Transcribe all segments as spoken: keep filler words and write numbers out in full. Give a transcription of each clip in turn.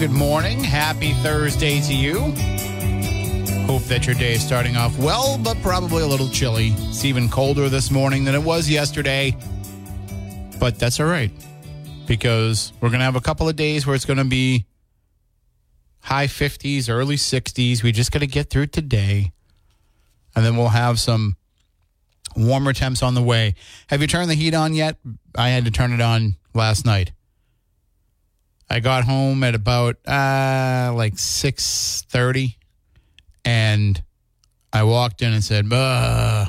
Good morning. Happy Thursday to you. Hope that your day is starting off well, but probably a little chilly. It's even colder this morning than it was yesterday. But that's all right, because we're going to have a couple of days where it's going to be high fifties, early sixties. We just got to get through today. And then we'll have some warmer temps on the way. Have you turned the heat on yet? I had to turn it on last night. I got home at about uh, like six thirty, and I walked in and said, I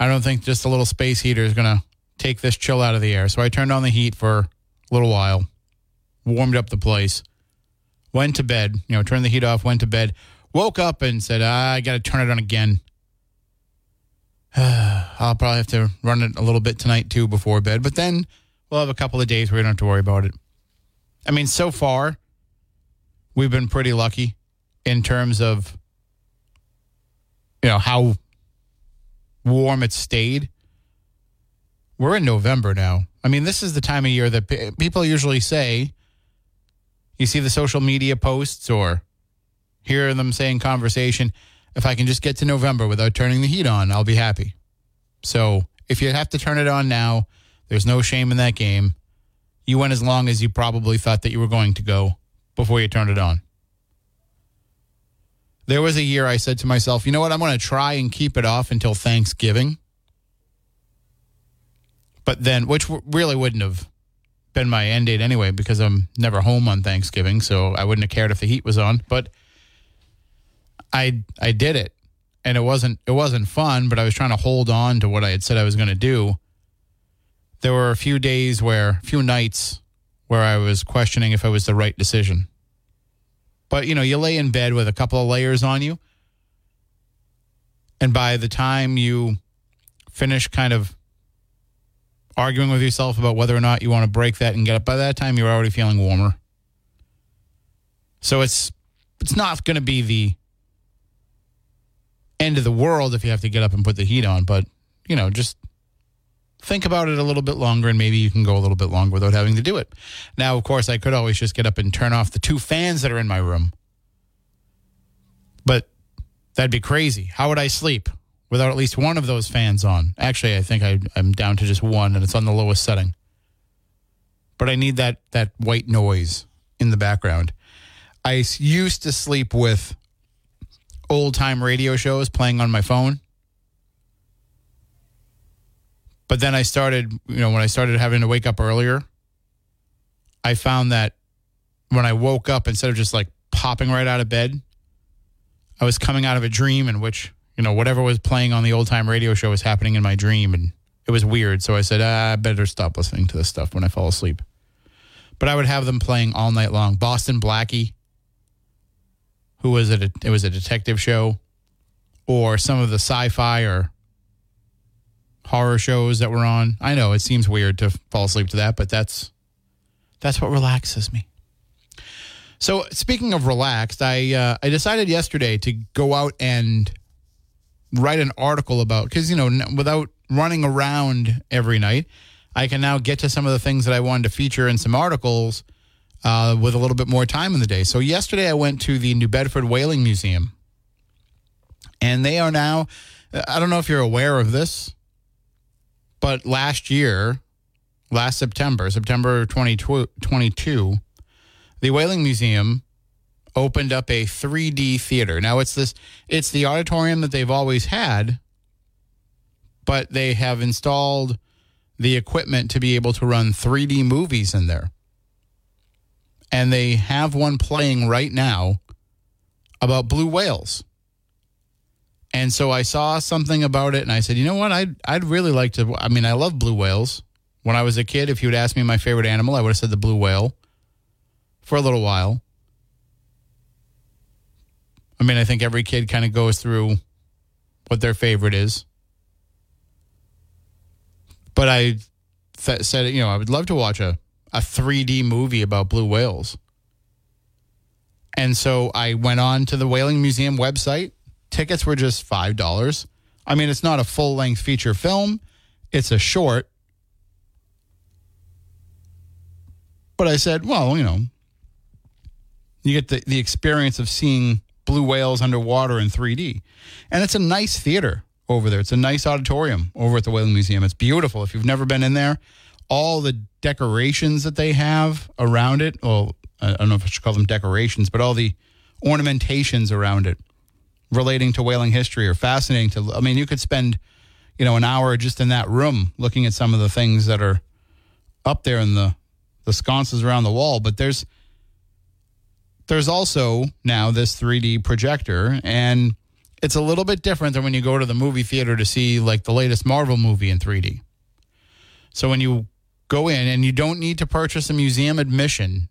don't think just a little space heater is going to take this chill out of the air. So I turned on the heat for a little while, warmed up the place, went to bed, you know, turned the heat off, went to bed, woke up and said, ah, I got to turn it on again. I'll probably have to run it a little bit tonight too before bed, but then we'll have a couple of days where we don't have to worry about it. I mean, so far, we've been pretty lucky in terms of, you know, how warm it's stayed. We're in November now. I mean, this is the time of year that pe- people usually say, you see the social media posts or hear them saying conversation, if I can just get to November without turning the heat on, I'll be happy. So if you have to turn it on now, there's no shame in that game. You went as long as you probably thought that you were going to go before you turned it on. There was a year I said to myself, you know what, I'm going to try and keep it off until Thanksgiving. But then, which really wouldn't have been my end date anyway, because I'm never home on Thanksgiving, so I wouldn't have cared if the heat was on. But I I did it, and it wasn't it wasn't fun, but I was trying to hold on to what I had said I was going to do. There were a few days where, a few nights where I was questioning if it was the right decision. But, you know, you lay in bed with a couple of layers on you, and by the time you finish kind of arguing with yourself about whether or not you want to break that and get up, by that time you're already feeling warmer. So it's it's not going to be the end of the world if you have to get up and put the heat on, but, you know, just think about it a little bit longer, and maybe you can go a little bit longer without having to do it. Now, of course, I could always just get up and turn off the two fans that are in my room. But that'd be crazy. How would I sleep without at least one of those fans on? Actually, I think I, I'm down to just one, and it's on the lowest setting. But I need that, that white noise in the background. I used to sleep with old-time radio shows playing on my phone. But then I started, you know, when I started having to wake up earlier, I found that when I woke up, instead of just like popping right out of bed, I was coming out of a dream in which, you know, whatever was playing on the old time radio show was happening in my dream. And it was weird. So I said, ah, I better stop listening to this stuff when I fall asleep. But I would have them playing all night long. Boston Blackie, who was it? It was a detective show, or some of the sci-fi or horror shows that were on. I know it seems weird to fall asleep to that, but that's that's what relaxes me. So speaking of relaxed, I uh, I decided yesterday to go out and write an article about, because, you know, without running around every night, I can now get to some of the things that I wanted to feature in some articles uh, with a little bit more time in the day. So yesterday I went to the New Bedford Whaling Museum, and they are now, I don't know if you're aware of this, but last year, last September, September twenty twenty-two, the Whaling Museum opened up a three D theater. Now it's this, it's the auditorium that they've always had, but they have installed the equipment to be able to run three D movies in there. And they have one playing right now about blue whales. And so I saw something about it, and I said, you know what, I'd, I'd really like to, I mean, I love blue whales. When I was a kid, if you would ask me my favorite animal, I would have said the blue whale for a little while. I mean, I think every kid kind of goes through what their favorite is. But I th- said, you know, I would love to watch a, a three D movie about blue whales. And so I went on to the Whaling Museum website. Tickets were just five dollars. I mean, it's not a full-length feature film. It's a short. But I said, well, you know, you get the, the experience of seeing blue whales underwater in three D. And it's a nice theater over there. It's a nice auditorium over at the Whaling Museum. It's beautiful. If you've never been in there, all the decorations that they have around it, well, I don't know if I should call them decorations, but all the ornamentations around it relating to whaling history are fascinating. To, I mean, you could spend, you know, an hour just in that room looking at some of the things that are up there in the, the sconces around the wall. But there's There's also now this three D projector, and it's a little bit different than when you go to the movie theater to see, like, the latest Marvel movie in three D. So when you go in, and you don't need to purchase a museum admission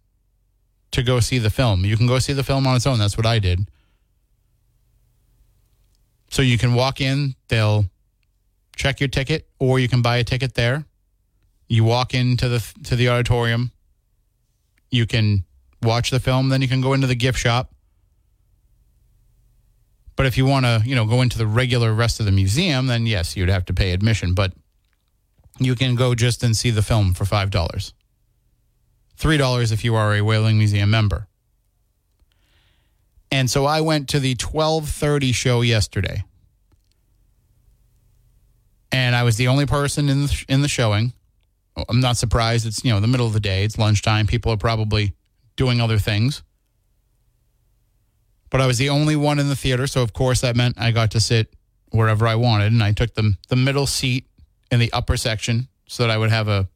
to go see the film. You can go see the film on its own. That's what I did. So you can walk in, they'll check your ticket, or you can buy a ticket there. You walk into the to the auditorium. You can watch the film, then you can go into the gift shop. But if you want to, you know, go into the regular rest of the museum, then yes, you'd have to pay admission. But you can go just and see the film for five dollars. three dollars if you are a Whaling Museum member. And so I went to the twelve thirty show yesterday. And I was the only person in the, in the showing. I'm not surprised. It's, you know, the middle of the day. It's lunchtime. People are probably doing other things. But I was the only one in the theater, so of course that meant I got to sit wherever I wanted, and I took the, the middle seat in the upper section so that I would have a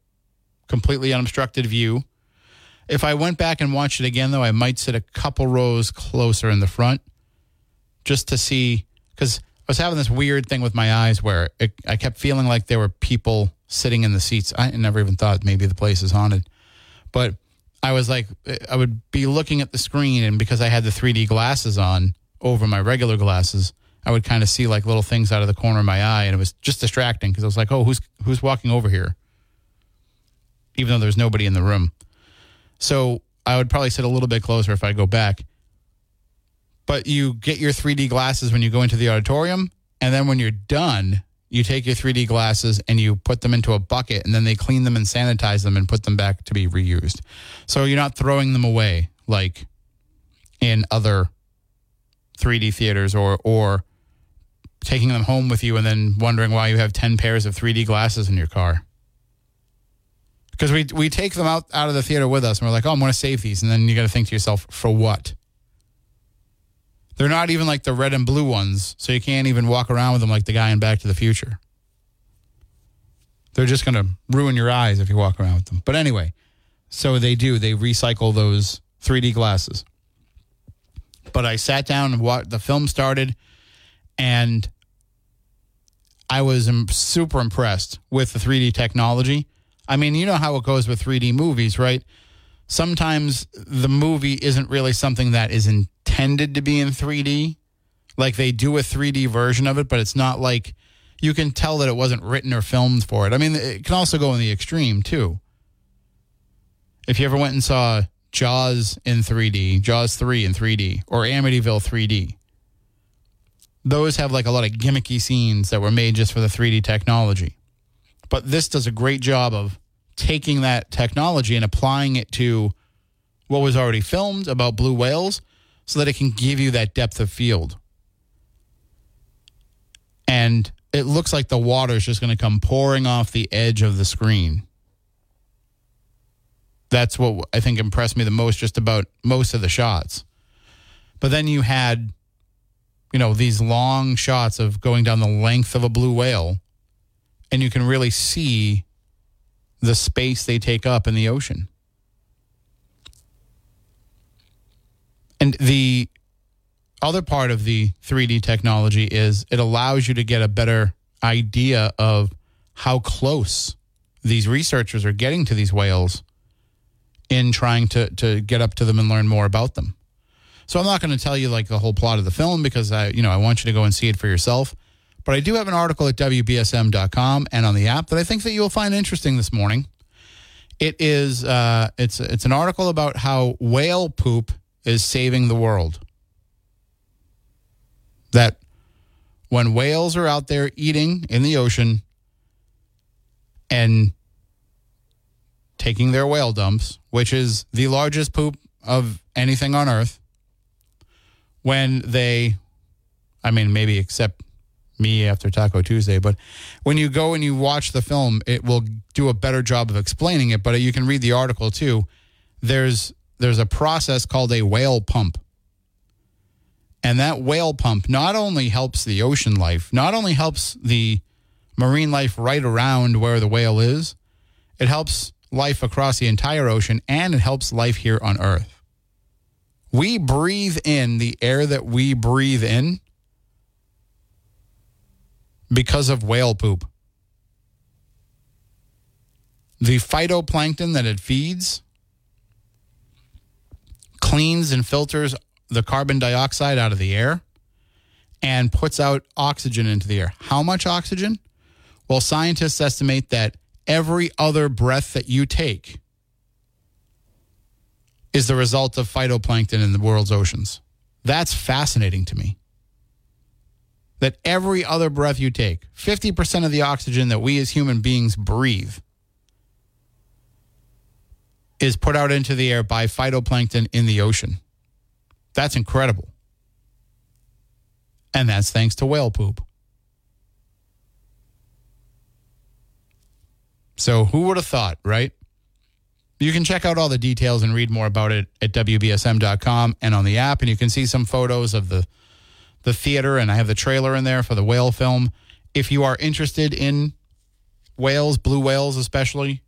completely unobstructed view. If I went back and watched it again, though, I might sit a couple rows closer in the front just to see, because I was having this weird thing with my eyes where it, I kept feeling like there were people sitting in the seats. I never even thought maybe the place is haunted. But I was like, I would be looking at the screen, and because I had the three D glasses on over my regular glasses, I would kind of see like little things out of the corner of my eye, and it was just distracting because I was like, oh, who's who's walking over here? Even though there's nobody in the room. So I would probably sit a little bit closer if I go back. But you get your three D glasses when you go into the auditorium, and then when you're done, you take your three D glasses and you put them into a bucket, and then they clean them and sanitize them and put them back to be reused. So you're not throwing them away like in other three D theaters, or or taking them home with you and then wondering why you have ten pairs of three D glasses in your car. Because we we take them out, out of the theater with us, and we're like, oh, I'm going to save these. And then you got to think to yourself, for what? They're not even like the red and blue ones, so you can't even walk around with them like the guy in Back to the Future. They're just going to ruin your eyes if you walk around with them. But anyway, so they do. They recycle those three D glasses. But I sat down and watched, the film started, and I was super impressed with the three D technology. I mean, you know how it goes with three D movies, right? sometimes the movie isn't really something that is intended to be in three D. Like they do a three D version of it, but it's not like you can tell that it wasn't written or filmed for it. I mean, it can also go in the extreme too. If you ever went and saw Jaws in three D, Jaws three in three D, or Amityville three D, those have like a lot of gimmicky scenes that were made just for the three D technology. But this does a great job of taking that technology and applying it to what was already filmed about blue whales so that it can give you that depth of field. And it looks like the water is just going to come pouring off the edge of the screen. That's what I think impressed me the most, just about most of the shots. But then you had, you know, these long shots of going down the length of a blue whale, and you can really see the space they take up in the ocean. And the other part of the three D technology is it allows you to get a better idea of how close these researchers are getting to these whales in trying to, to get up to them and learn more about them. So I'm not going to tell you like the whole plot of the film because I, you know, I want you to go and see it for yourself. But I do have an article at W B S M dot com and on the app that I think that you'll find interesting this morning. It is uh, it's it's an article about how whale poop is saving the world. That when whales are out there eating in the ocean and taking their whale dumps, which is the largest poop of anything on Earth, when they, I mean, maybe except me after Taco Tuesday, but when you go and you watch the film, it will do a better job of explaining it, but you can read the article too. There's there's a process called a whale pump. And that whale pump not only helps the ocean life, not only helps the marine life right around where the whale is, it helps life across the entire ocean, and it helps life here on Earth. We breathe in the air that we breathe in because of whale poop. The phytoplankton that it feeds cleans and filters the carbon dioxide out of the air and puts out oxygen into the air. How much oxygen? Well, scientists estimate that every other breath that you take is the result of phytoplankton in the world's oceans. That's fascinating to me. That every other breath you take, fifty percent of the oxygen that we as human beings breathe is put out into the air by phytoplankton in the ocean. That's incredible. And that's thanks to whale poop. So who would have thought, right? You can check out all the details and read more about it at W B S M dot com and on the app. And you can see some photos of the the theater. And I have the trailer in there for the whale film. If you are interested in whales, blue whales especially,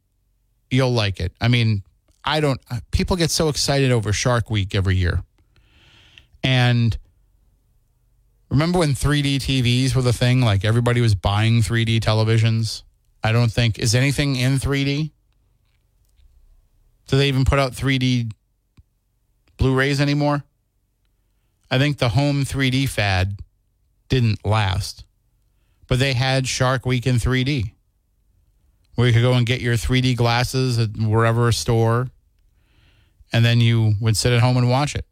you'll like it. I mean, I don't... People get so excited over Shark Week every year. And remember when three D T Vs were the thing? Like everybody was buying three D televisions. I don't think... Is anything in three D? Do they even put out three D Blu-rays anymore? I think the home three D fad didn't last. But they had Shark Week in three D, where you could go and get your three D glasses at wherever store, and then you would sit at home and watch it.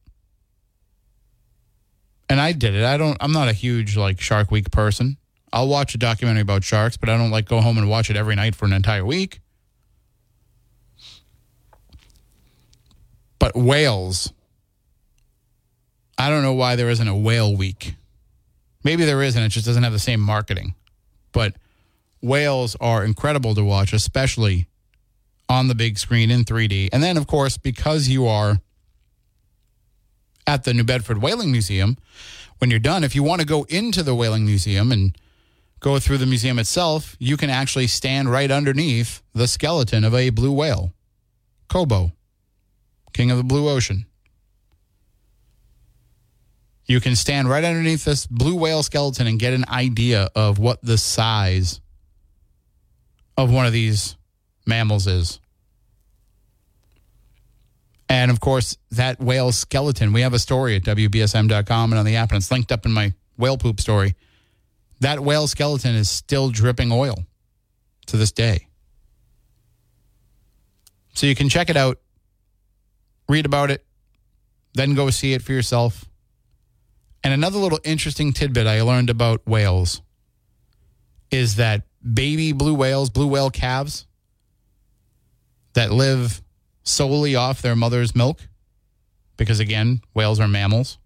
And I did it. I don't, I'm not a huge like Shark Week person. I'll watch a documentary about sharks, but I don't like go home and watch it every night for an entire week. But whales, I don't know why there isn't a whale week. Maybe there isn't. It just doesn't have the same marketing. But whales are incredible to watch, especially on the big screen in three D. And then, of course, because you are at the New Bedford Whaling Museum, when you're done, if you want to go into the Whaling Museum and go through the museum itself, you can actually stand right underneath the skeleton of a blue whale, Kobo, king of the blue ocean. You can stand right underneath this blue whale skeleton and get an idea of what the size of one of these mammals is. And, of course, that whale skeleton. We have a story at W B S M dot com and on the app, and it's linked up in my whale poop story. That whale skeleton is still dripping oil to this day. So you can check it out, read about it, then go see it for yourself. And another little interesting tidbit I learned about whales is that baby blue whales, blue whale calves that live solely off their mother's milk, because, again, whales are mammals,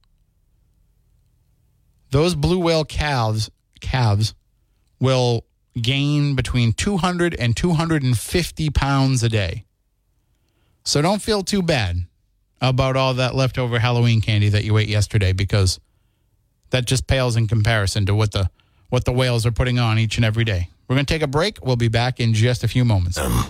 those blue whale calves calves will gain between two hundred and two hundred fifty pounds a day. So don't feel too bad about all that leftover Halloween candy that you ate yesterday, because that just pales in comparison to what the what the whales are putting on each and every day. We're going to take a break. We'll be back in just a few moments. Um.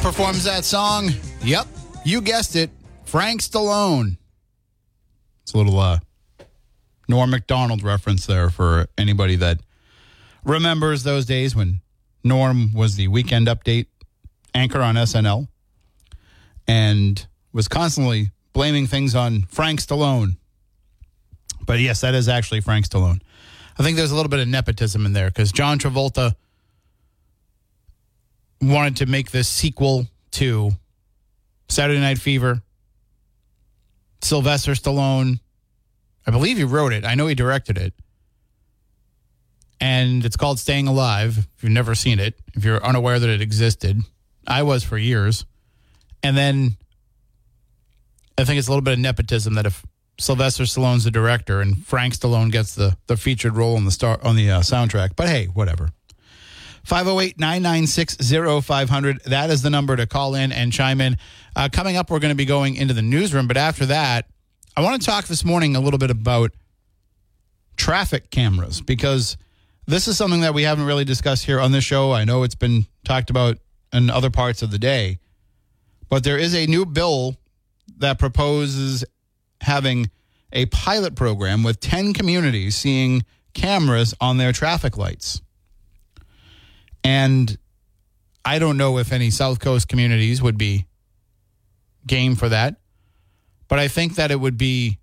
Performs that song? Yep, you guessed it, Frank Stallone. It's a little uh, Norm MacDonald reference there for anybody that remembers those days when Norm was the Weekend Update anchor on S N L and was constantly blaming things on Frank Stallone. But yes, that is actually Frank Stallone. I think there's a little bit of nepotism in there because John Travolta wanted to make this sequel to Saturday Night Fever. Sylvester Stallone, I believe he wrote it. I know he directed it. And it's called Staying Alive. If you've never seen it, if you're unaware that it existed, I was for years. And then I think it's a little bit of nepotism that if Sylvester Stallone's the director and Frank Stallone gets the, the featured role on the, star, on the uh, soundtrack, but hey, whatever. five oh eight, nine nine six, oh five hundred. That is the number to call in and chime in. Uh, coming up, we're going to be going into the newsroom. But after that, I want to talk this morning a little bit about traffic cameras, because this is something that we haven't really discussed here on this show. I know it's been talked about in other parts of the day. But there is a new bill that proposes having a pilot program with ten communities seeing cameras on their traffic lights. And I don't know if any South Coast communities would be game for that. But I think that it would be,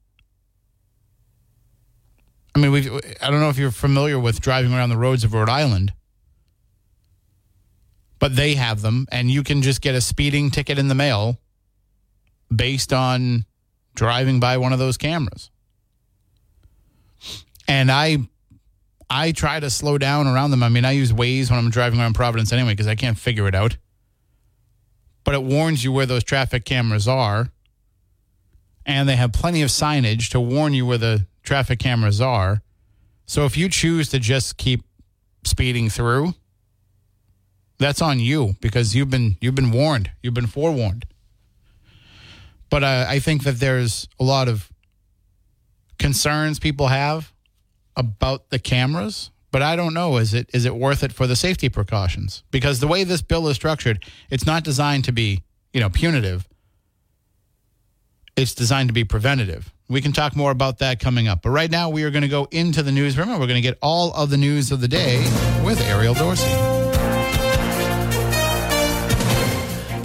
I mean, we've, I don't know if you're familiar with driving around the roads of Rhode Island. But they have them. And you can just get a speeding ticket in the mail based on driving by one of those cameras. And I... I try to slow down around them. I mean, I use Waze when I'm driving around Providence anyway because I can't figure it out. But it warns you where those traffic cameras are. And they have plenty of signage to warn you where the traffic cameras are. So if you choose to just keep speeding through, that's on you because you've been you've been warned. You've been forewarned. But uh, I think that there's a lot of concerns people have about the cameras, but I don't know, is it is it worth it for the safety precautions? Because the way this bill is structured, it's not designed to be, you know, punitive. It's designed to be preventative. We can talk more about that coming up. But right now, we are going to go into the newsroom, and we're going to get all of the news of the day with Ariel Dorsey.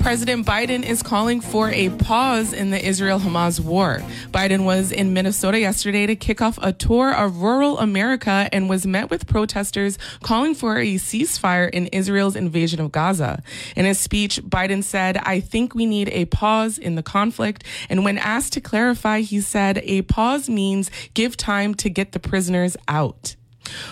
President Biden is calling for a pause in the Israel-Hamas war. Biden was in Minnesota yesterday to kick off a tour of rural America and was met with protesters calling for a ceasefire in Israel's invasion of Gaza. In his speech, Biden said, "I think we need a pause in the conflict." And when asked to clarify, he said, "A pause means give time to get the prisoners out."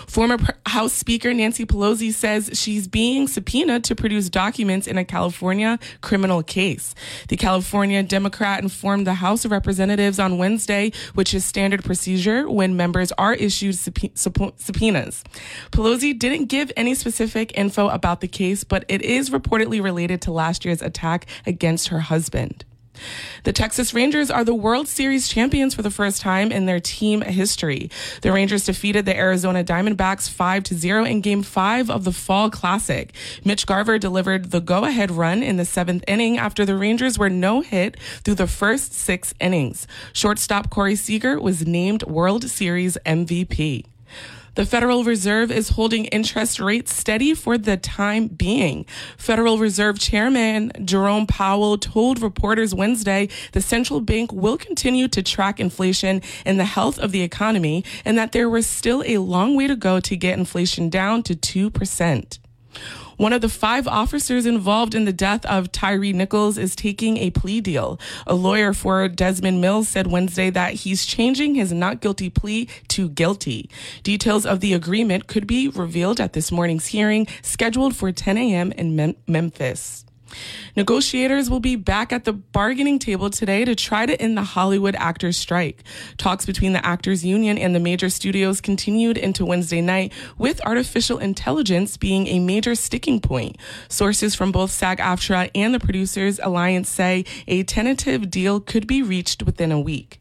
Former House Speaker Nancy Pelosi says she's being subpoenaed to produce documents in a California criminal case. The California Democrat informed the House of Representatives on Wednesday, which is standard procedure when members are issued subpo- subpo- subpoenas. Pelosi didn't give any specific info about the case, but it is reportedly related to last year's attack against her husband. The Texas Rangers are the World Series champions for the first time in their team history. The Rangers defeated the Arizona Diamondbacks five to zero in Game five of the Fall Classic. Mitch Garver delivered the go-ahead run in the seventh inning after the Rangers were no-hit through the first six innings. Shortstop Corey Seager was named World Series M V P. The Federal Reserve is holding interest rates steady for the time being. Federal Reserve Chairman Jerome Powell told reporters Wednesday the central bank will continue to track inflation and the health of the economy, and that there was still a long way to go to get inflation down to two percent. One of the five officers involved in the death of Tyree Nichols is taking a plea deal. A lawyer for Desmond Mills said Wednesday that he's changing his not guilty plea to guilty. Details of the agreement could be revealed at this morning's hearing, scheduled for ten a.m. in Mem- Memphis. Negotiators will be back at the bargaining table today to try to end the Hollywood actors' strike. Talks between the actors' union and the major studios continued into Wednesday night, with artificial intelligence being a major sticking point. Sources from both SAG-AFTRA and the Producers Alliance say a tentative deal could be reached within a week.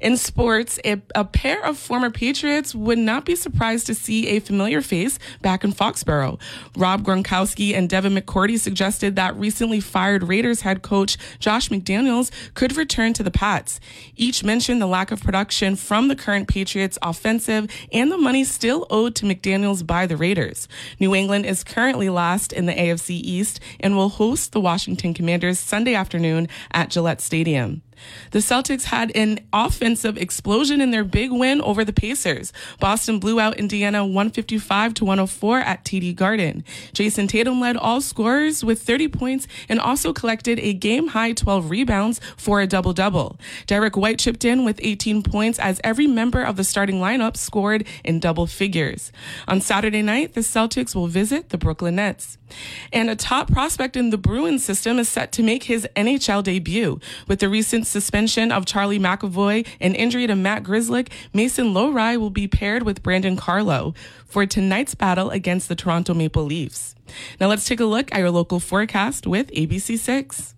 In sports, a pair of former Patriots would not be surprised to see a familiar face back in Foxborough. Rob Gronkowski and Devin McCourty suggested that recently fired Raiders head coach Josh McDaniels could return to the Pats. Each mentioned the lack of production from the current Patriots offensive and the money still owed to McDaniels by the Raiders. New England is currently last in the A F C East and will host the Washington Commanders Sunday afternoon at Gillette Stadium. The Celtics had an offensive explosion in their big win over the Pacers. Boston blew out Indiana one fifty-five to one oh four at T D Garden. Jason Tatum led all scorers with thirty points and also collected a game-high twelve rebounds for a double-double. Derek White chipped in with eighteen points as every member of the starting lineup scored in double figures. On Saturday night, the Celtics will visit the Brooklyn Nets. And a top prospect in the Bruins system is set to make his N H L debut. With the recent suspension of Charlie McAvoy and injury to Matt Grizzlick, Mason Lowry will be paired with Brandon Carlo for tonight's battle against the Toronto Maple Leafs. Now let's take a look at your local forecast with A B C six.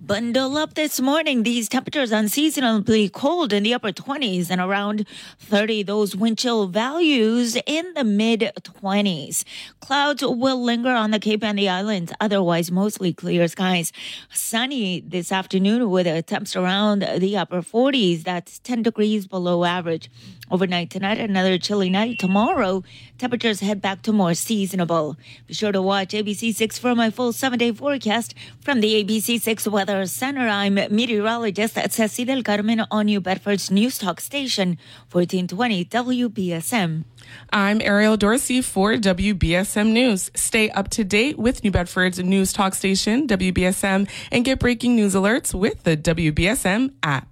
Bundle up this morning. These temperatures unseasonably cold in the upper twenties and around thirty. Those wind chill values in the mid-twenties. Clouds will linger on the Cape and the islands, otherwise mostly clear skies. Sunny this afternoon with temps around the upper forties. That's ten degrees below average. Overnight tonight, another chilly night. Tomorrow, temperatures head back to more seasonable. Be sure to watch A B C six for my full seven-day forecast from the A B C six Weather Center. I'm meteorologist Ceci del Carmen on New Bedford's News Talk Station, fourteen twenty W B S M. I'm Ariel Dorsey for W B S M News. Stay up to date with New Bedford's News Talk Station, W B S M, and get breaking news alerts with the W B S M app.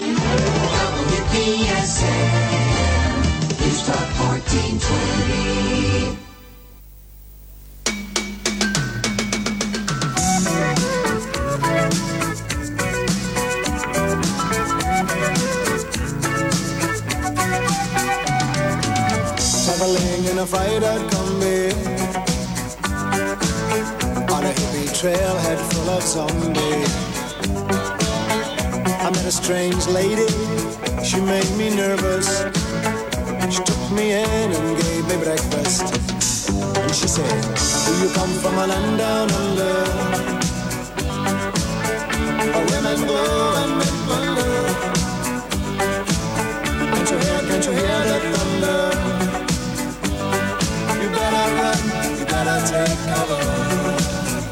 W B S M News Talk fourteen twenty. Traveling in a fried-out combi on a hippie trailhead full of zombies. I met a strange lady, she made me nervous. She took me in and gave me breakfast. And she said, do you come from a land down under? Where women go and men wonder. Can't you hear, can't you hear that thunder?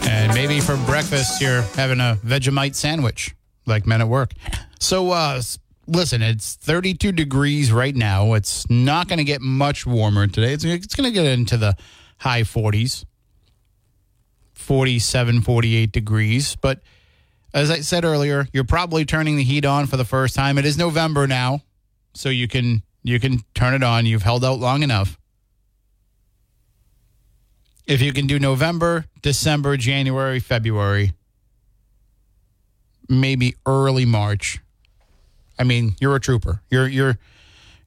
And maybe for breakfast, you're having a Vegemite sandwich, like men at work. So, uh, listen, it's thirty-two degrees right now. It's not going to get much warmer today. It's, it's going to get into the high forties, forty-seven, forty-eight degrees. But as I said earlier, you're probably turning the heat on for the first time. It is November now, so you can... You can turn it on. You've held out long enough. If you can do November, December, January, February, maybe early March, I mean, you're a trooper. You're you're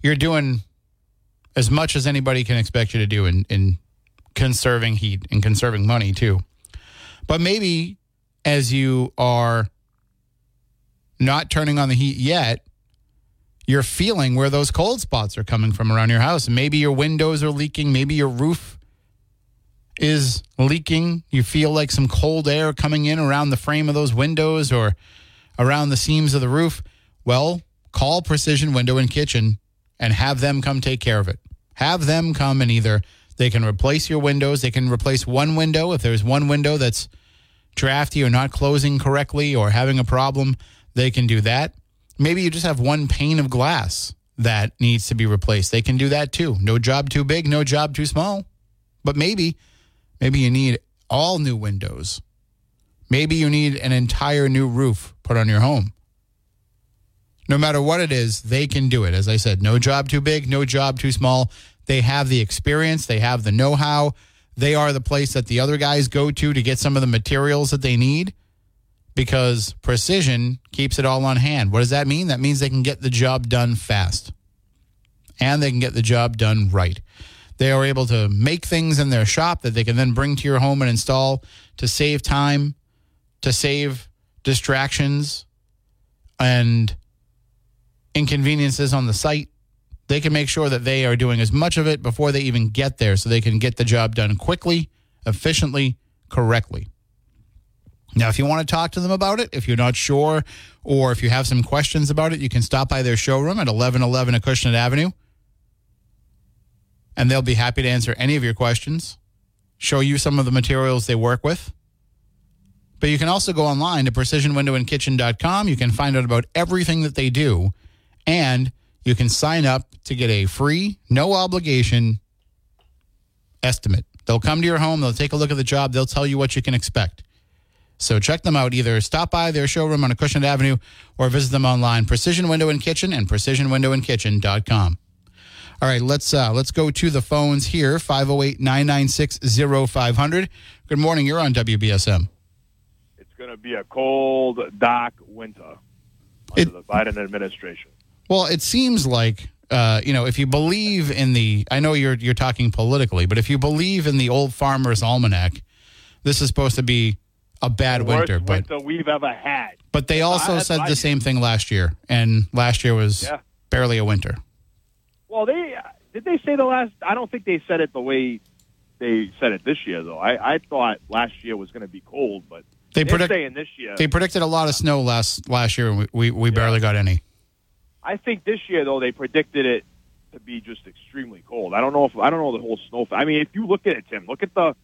you're doing as much as anybody can expect you to do in, in conserving heat and conserving money too. But maybe as you are not turning on the heat yet, you're feeling where those cold spots are coming from around your house. Maybe your windows are leaking. Maybe your roof is leaking. You feel like some cold air coming in around the frame of those windows or around the seams of the roof. Well, call Precision Window and Kitchen and have them come take care of it. Have them come and either they can replace your windows. They can replace one window. If there's one window that's drafty or not closing correctly or having a problem, they can do that. Maybe you just have one pane of glass that needs to be replaced. They can do that too. No job too big, no job too small. But maybe Maybe you need all new windows. Maybe you need an entire new roof put on your home. No matter what it is, they can do it. As I said, no job too big, no job too small. They have the experience. They have the know-how. They are the place that the other guys go to to get some of the materials that they need because Precision keeps it all on hand. What does that mean? That means they can get the job done fast, and they can get the job done right. They are able to make things in their shop that they can then bring to your home and install to save time, to save distractions and inconveniences on the site. They can make sure that they are doing as much of it before they even get there so they can get the job done quickly, efficiently, correctly. Now, if you want to talk to them about it, if you're not sure or if you have some questions about it, you can stop by their showroom at eleven eleven Acushnet Avenue. And they'll be happy to answer any of your questions, show you some of the materials they work with. But you can also go online to precision window and kitchen dot com. You can find out about everything that they do. And you can sign up to get a free, no obligation estimate. They'll come to your home. They'll take a look at the job. They'll tell you what you can expect. So check them out. Either stop by their showroom on Acushnet Avenue or visit them online, Precision Window and Kitchen and precision window and kitchen dot com. All right, let's uh, let's go to the phones here, five oh eight, nine nine six, oh five hundred. Good morning, you're on W B S M. It's going to be a cold, dark winter under it, the Biden administration. Well, it seems like, uh, you know, if you believe in the, I know you're you're talking politically, but if you believe in the old farmer's almanac, this is supposed to be a bad the winter. Worst but, winter we've ever had. But they also said the same thing last year, and last year was yeah. barely a winter. Well, they did they say the last – I don't think they said it the way they said it this year, though. I, I thought last year was going to be cold, but they they're predict, saying this year – They predicted a lot of snow last, last year, and we, we, we yeah. barely got any. I think this year, though, they predicted it to be just extremely cold. I don't know if – I don't know the whole snow – I mean, if you look at it, Tim, look at the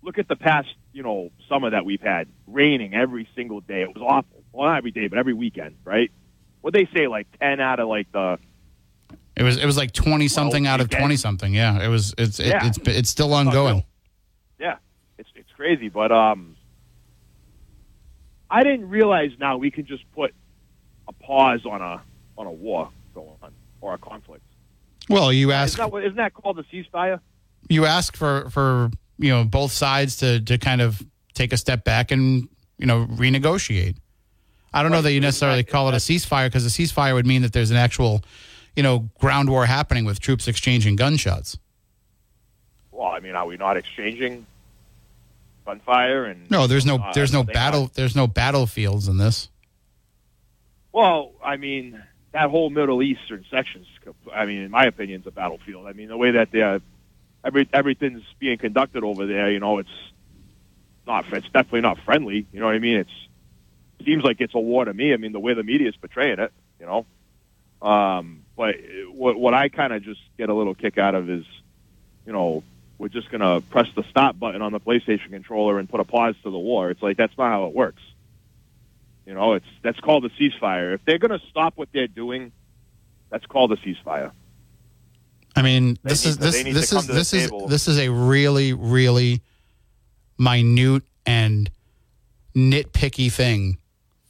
look at the past, you know, summer that we've had, raining every single day. It was awful. Well, not every day, but every weekend, right? What'd they say, like ten out of, like, the – It was it was like twenty something well, out of twenty something. Yeah, it was. It's it, yeah. it's it's still ongoing. Yeah, it's it's crazy, but um, I didn't realize now we can just put a pause on a on a war going on or a conflict. Well, you ask isn't that, isn't that called a ceasefire? You ask for, for you know both sides to, to kind of take a step back and you know renegotiate. I don't well, know that you necessarily call it a ceasefire because a ceasefire would mean that there's an actual you know, ground war happening with troops exchanging gunshots. Well, I mean, are we not exchanging gunfire and No, there's no uh, there's no battle not? there's no battlefields in this. Well, I mean, that whole Middle Eastern section's I mean, in my opinion, it's a battlefield. I mean, the way that they're every everything's being conducted over there, you know, it's not it's definitely not friendly, you know what I mean? It's it seems like it's a war to me. I mean, the way the media is portraying it, you know. Um, but what, what I kind of just get a little kick out of is, you know, we're just going to press the stop button on the PlayStation controller and put a pause to the war. It's like, that's not how it works. You know, it's, that's called a ceasefire. If they're going to stop what they're doing, that's called a ceasefire. I mean, this is, this, this is, this is, this is a really, really minute and nitpicky thing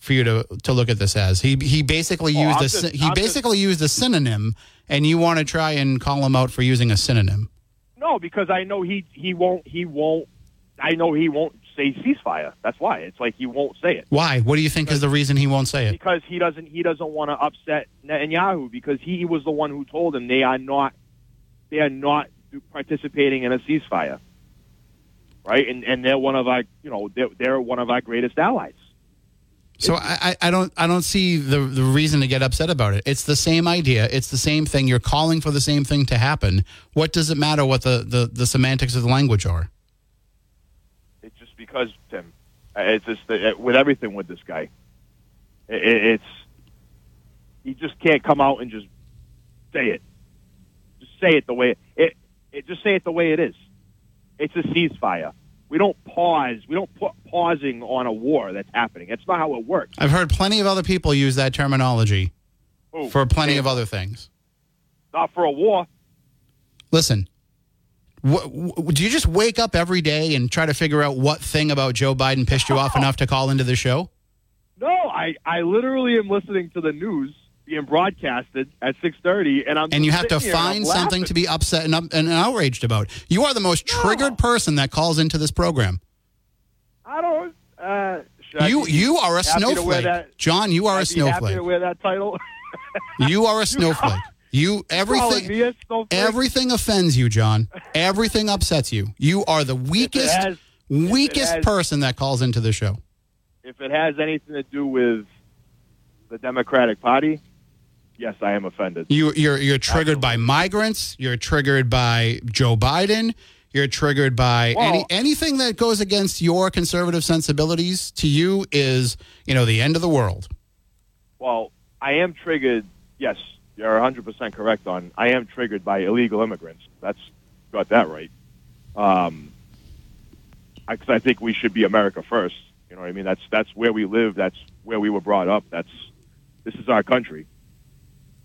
for you to, to look at this as. He he basically used oh, a just, he I'm basically just, used a synonym, and you want to try and call him out for using a synonym. No, because I know he, he won't he won't I know he won't say ceasefire. That's why. It's like he won't say it. Why? What do you think because, is the reason he won't say it? Because he doesn't he doesn't want to upset Netanyahu, because he was the one who told him they are not they are not participating in a ceasefire. Right? And and they're one of our, you know, they're, they're one of our greatest allies. So I, I don't I don't see the, the reason to get upset about it. It's the same idea. It's the same thing. You're calling for the same thing to happen. What does it matter what the, the, the semantics of the language are? It's just because, Tim, it's just it, with everything with this guy, it, it's you just can't come out and just say it. Just say it the way it, it. Just say it the way it is. It's a ceasefire. We don't pause. We don't put pausing on a war that's happening. That's not how it works. I've heard plenty of other people use that terminology Ooh, for plenty man. of other things. Not for a war. Listen, wh- wh- do you just wake up every day and try to figure out what thing about Joe Biden pissed you oh. off enough to call into the show? No, I, I literally am listening to the news being broadcasted at six thirty, and I'm and you have to find something to be upset and, and outraged about. You are the most no. triggered person that calls into this program. I don't. Uh, you I you are a snowflake, that, John. You are I'd a snowflake. Be happy to wear that title. You are a snowflake. You everything a snowflake? everything offends you, John. Everything upsets you. You are the weakest has, weakest has, person that calls into the show. If it has anything to do with the Democratic Party. Yes, I am offended. You, you're you're triggered by migrants. You're triggered by Joe Biden. You're triggered by well, any anything that goes against your conservative sensibilities. To you is, you know, the end of the world. Well, I am triggered. Yes, you're one hundred percent correct on. I am triggered by illegal immigrants. That's got that right. Um, because I, I think we should be America first. You know what I mean? That's that's where we live. That's where we were brought up. That's this is our country.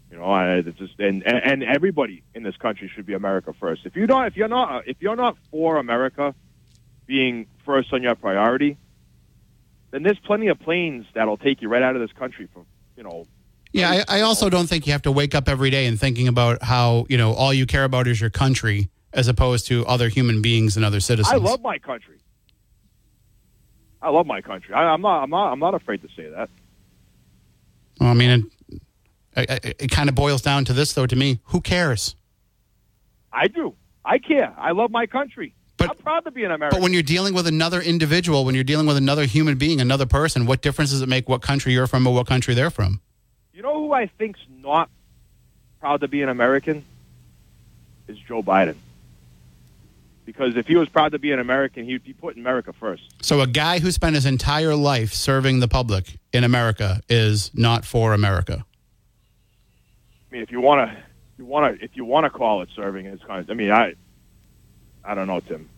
You know, I, it's just, and and everybody in this country should be America first. If you don't, if you're not, if you're not for America being first on your priority, then there's plenty of planes that'll take you right out of this country. From you know, yeah, I, I also don't think you have to wake up every day and thinking about how you know all you care about is your country as opposed to other human beings and other citizens. I love my country. I love my country. I, I'm not. I'm not. I'm not afraid to say that. Well, I mean. It, It, it kind of boils down to this, though, to me. Who cares? I do. I care. I love my country. But, I'm proud to be an American. But when you're dealing with another individual, when you're dealing with another human being, another person, what difference does it make what country you're from or what country they're from? You know who I think's not proud to be an American? Is Joe Biden. Because if he was proud to be an American, he'd be putting America first. So a guy who spent his entire life serving the public in America is not for America. I mean, if you want to, you want to, if you want to call it serving, it's kind of, I mean, I, I don't know, Tim.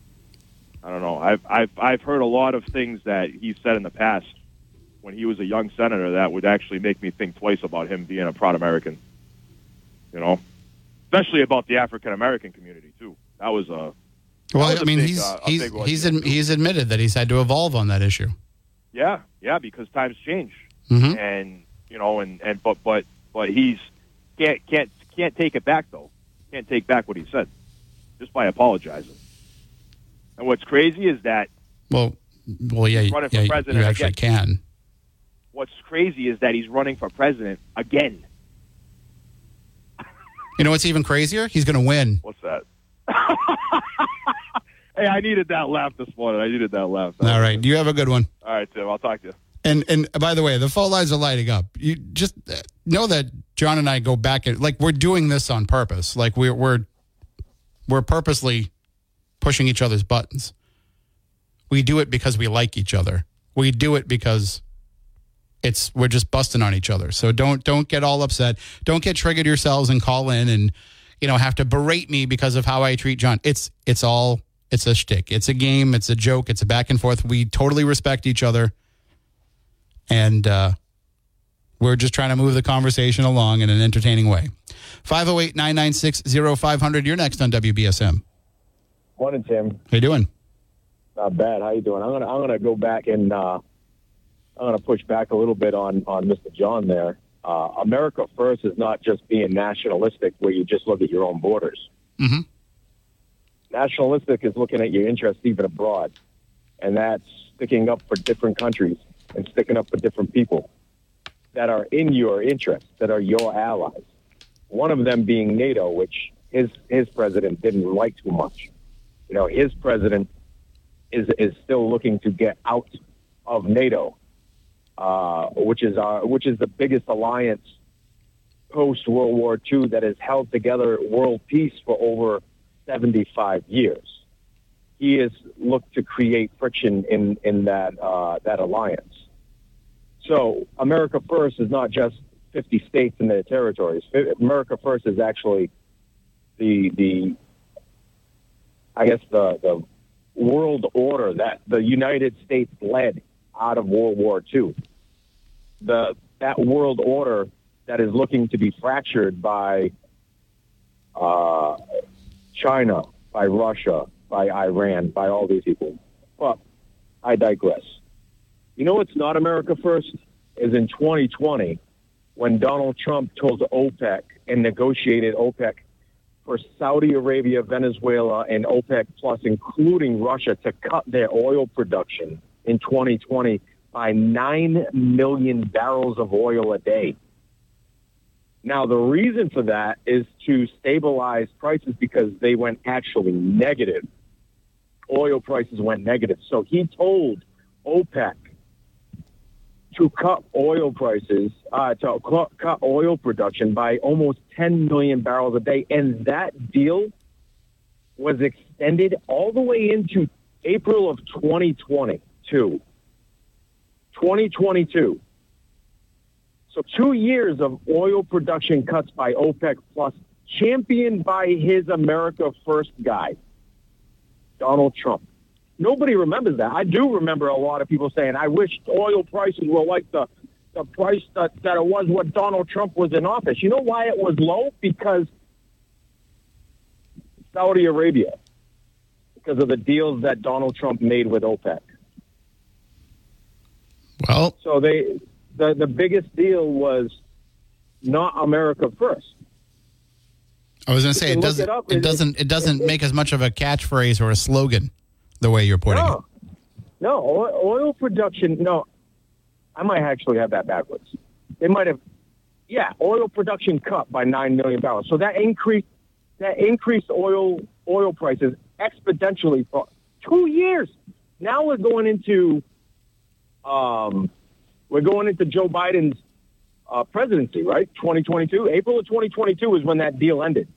I don't know. I've, I've, I've heard a lot of things that he said in the past when he was a young senator that would actually make me think twice about him being a proud American. You know, especially about the African American community too. That was a. Well, was I mean, big, he's uh, he's he's, ad- he's admitted that he's had to evolve on that issue. Yeah, yeah, because times change, mm-hmm. and you know, and, and but but but he's. Can't can't can't take it back though. Can't take back what he said, just by apologizing. And what's crazy is that well, well, yeah, he's running yeah, for president you actually again. Can. What's crazy is that he's running for president again. You know what's even crazier? He's going to win. What's that? Hey, I needed that laugh this morning. I needed that laugh. That All right, good. You have a good one. All right, Tim. I'll talk to you. And and by the way, the phone lines are lighting up. You just know that John and I go back at like we're doing this on purpose. Like we're we're we're purposely pushing each other's buttons. We do it because we like each other. We do it because it's we're just busting on each other. So don't don't get all upset. Don't get triggered yourselves and call in and you know have to berate me because of how I treat John. It's it's all it's a shtick. It's a game. It's a joke. It's a back and forth. We totally respect each other. And uh, we're just trying to move the conversation along in an entertaining way. five oh eight, nine nine six, oh five hundred. You're next on W B S M. Morning, Tim. How you doing? Not bad. How you doing? I'm gonna I'm gonna go back and uh, I'm going to push back a little bit on, on Mister John there. Uh, America first is not just being nationalistic where you just look at your own borders. Mm-hmm. Nationalistic is looking at your interests even abroad, and that's sticking up for different countries and sticking up for different people that are in your interests, that are your allies. One of them being NATO, which his his president didn't like too much. You know, his president is is still looking to get out of NATO, uh, which is our, which is the biggest alliance post World War Two that has held together world peace for over seventy-five years. He has looked to create friction in in that uh, that alliance. So America first is not just fifty states and their territories. America first is actually the the I guess the the world order that the United States led out of World War Two. The that world order that is looking to be fractured by uh, China, by Russia, by Iran, by all these people. But I digress. You know what's not America first is in twenty twenty when Donald Trump told OPEC and negotiated OPEC for Saudi Arabia, Venezuela, and OPEC Plus, including Russia, to cut their oil production in twenty twenty by nine million barrels of oil a day. Now, the reason for that is to stabilize prices because they went actually negative. Oil prices went negative. So he told OPEC to cut oil prices, uh, to cut oil production by almost ten million barrels a day. And that deal was extended all the way into April of twenty twenty-two. twenty twenty-two. So two years of oil production cuts by OPEC Plus, championed by his America First guy, Donald Trump. Nobody remembers that. I do remember a lot of people saying, I wish oil prices were like the, the price that, that it was when Donald Trump was in office. You know why it was low? Because Saudi Arabia, because of the deals that Donald Trump made with OPEC. Well, so they... The, the biggest deal was not America first. I was going to say it doesn't, it, up, it, it doesn't it doesn't it doesn't make as much of a catchphrase or a slogan the way you're putting no, it. No, oil, oil production. No, I might actually have that backwards. They might have, yeah, oil production cut by nine million barrels. So that increased that increased oil oil prices exponentially for two years. Now we're going into. Um, We're going into Joe Biden's uh, presidency, right? twenty twenty-two. April of twenty twenty-two is when that deal ended.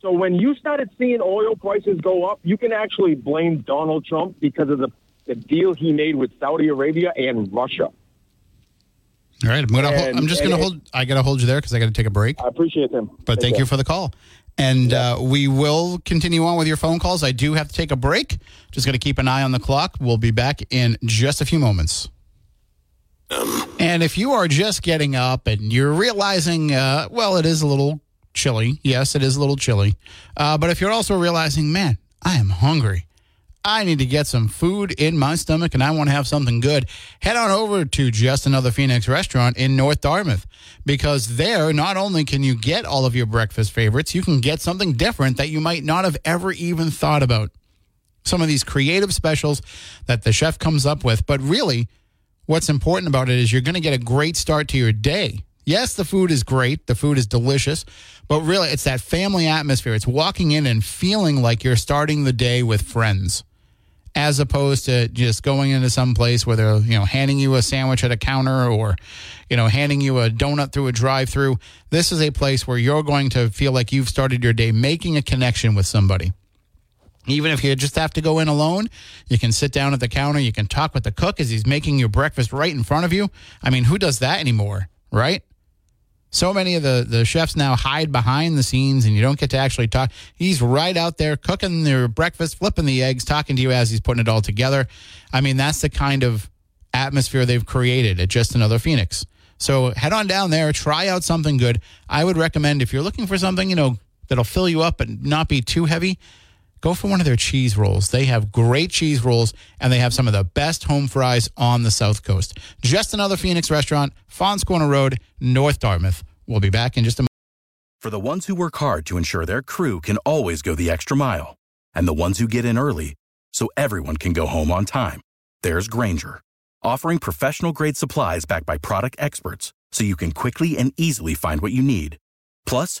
So when you started seeing oil prices go up, you can actually blame Donald Trump because of the, the deal he made with Saudi Arabia and Russia. All right. I'm, gonna and, hold, I'm just going to hold. I got to hold you there because I got to take a break. I appreciate them. But take thank care. you for the call. And uh, we will continue on with your phone calls. I do have to take a break. Just going to keep an eye on the clock. We'll be back in just a few moments. And if you are just getting up and you're realizing, uh, well, it is a little chilly. Yes, it is a little chilly. Uh, but if you're also realizing, man, I am hungry. I need to get some food in my stomach and I want to have something good. Head on over to Just Another Phoenix Restaurant in North Dartmouth, because there not only can you get all of your breakfast favorites, you can get something different that you might not have ever even thought about. Some of these creative specials that the chef comes up with, but really, what's important about it is you're going to get a great start to your day. Yes, the food is great. The food is delicious. But really, it's that family atmosphere. It's walking in and feeling like you're starting the day with friends, as opposed to just going into some place where they're, you know, handing you a sandwich at a counter or, you know, handing you a donut through a drive-through. This is a place where you're going to feel like you've started your day making a connection with somebody. Even if you just have to go in alone, you can sit down at the counter. You can talk with the cook as he's making your breakfast right in front of you. I mean, who does that anymore, right? So many of the, the chefs now hide behind the scenes and you don't get to actually talk. He's right out there cooking their breakfast, flipping the eggs, talking to you as he's putting it all together. I mean, that's the kind of atmosphere they've created at Just Another Phoenix. So head on down there, try out something good. I would recommend if you're looking for something, you know, that'll fill you up and not be too heavy, go for one of their cheese rolls. They have great cheese rolls, and they have some of the best home fries on the South Coast. Just Another Phoenix Restaurant, Fons Corner Road, North Dartmouth. We'll be back in just a moment. For the ones who work hard to ensure their crew can always go the extra mile, and the ones who get in early so everyone can go home on time, there's Grainger, offering professional-grade supplies backed by product experts so you can quickly and easily find what you need. Plus,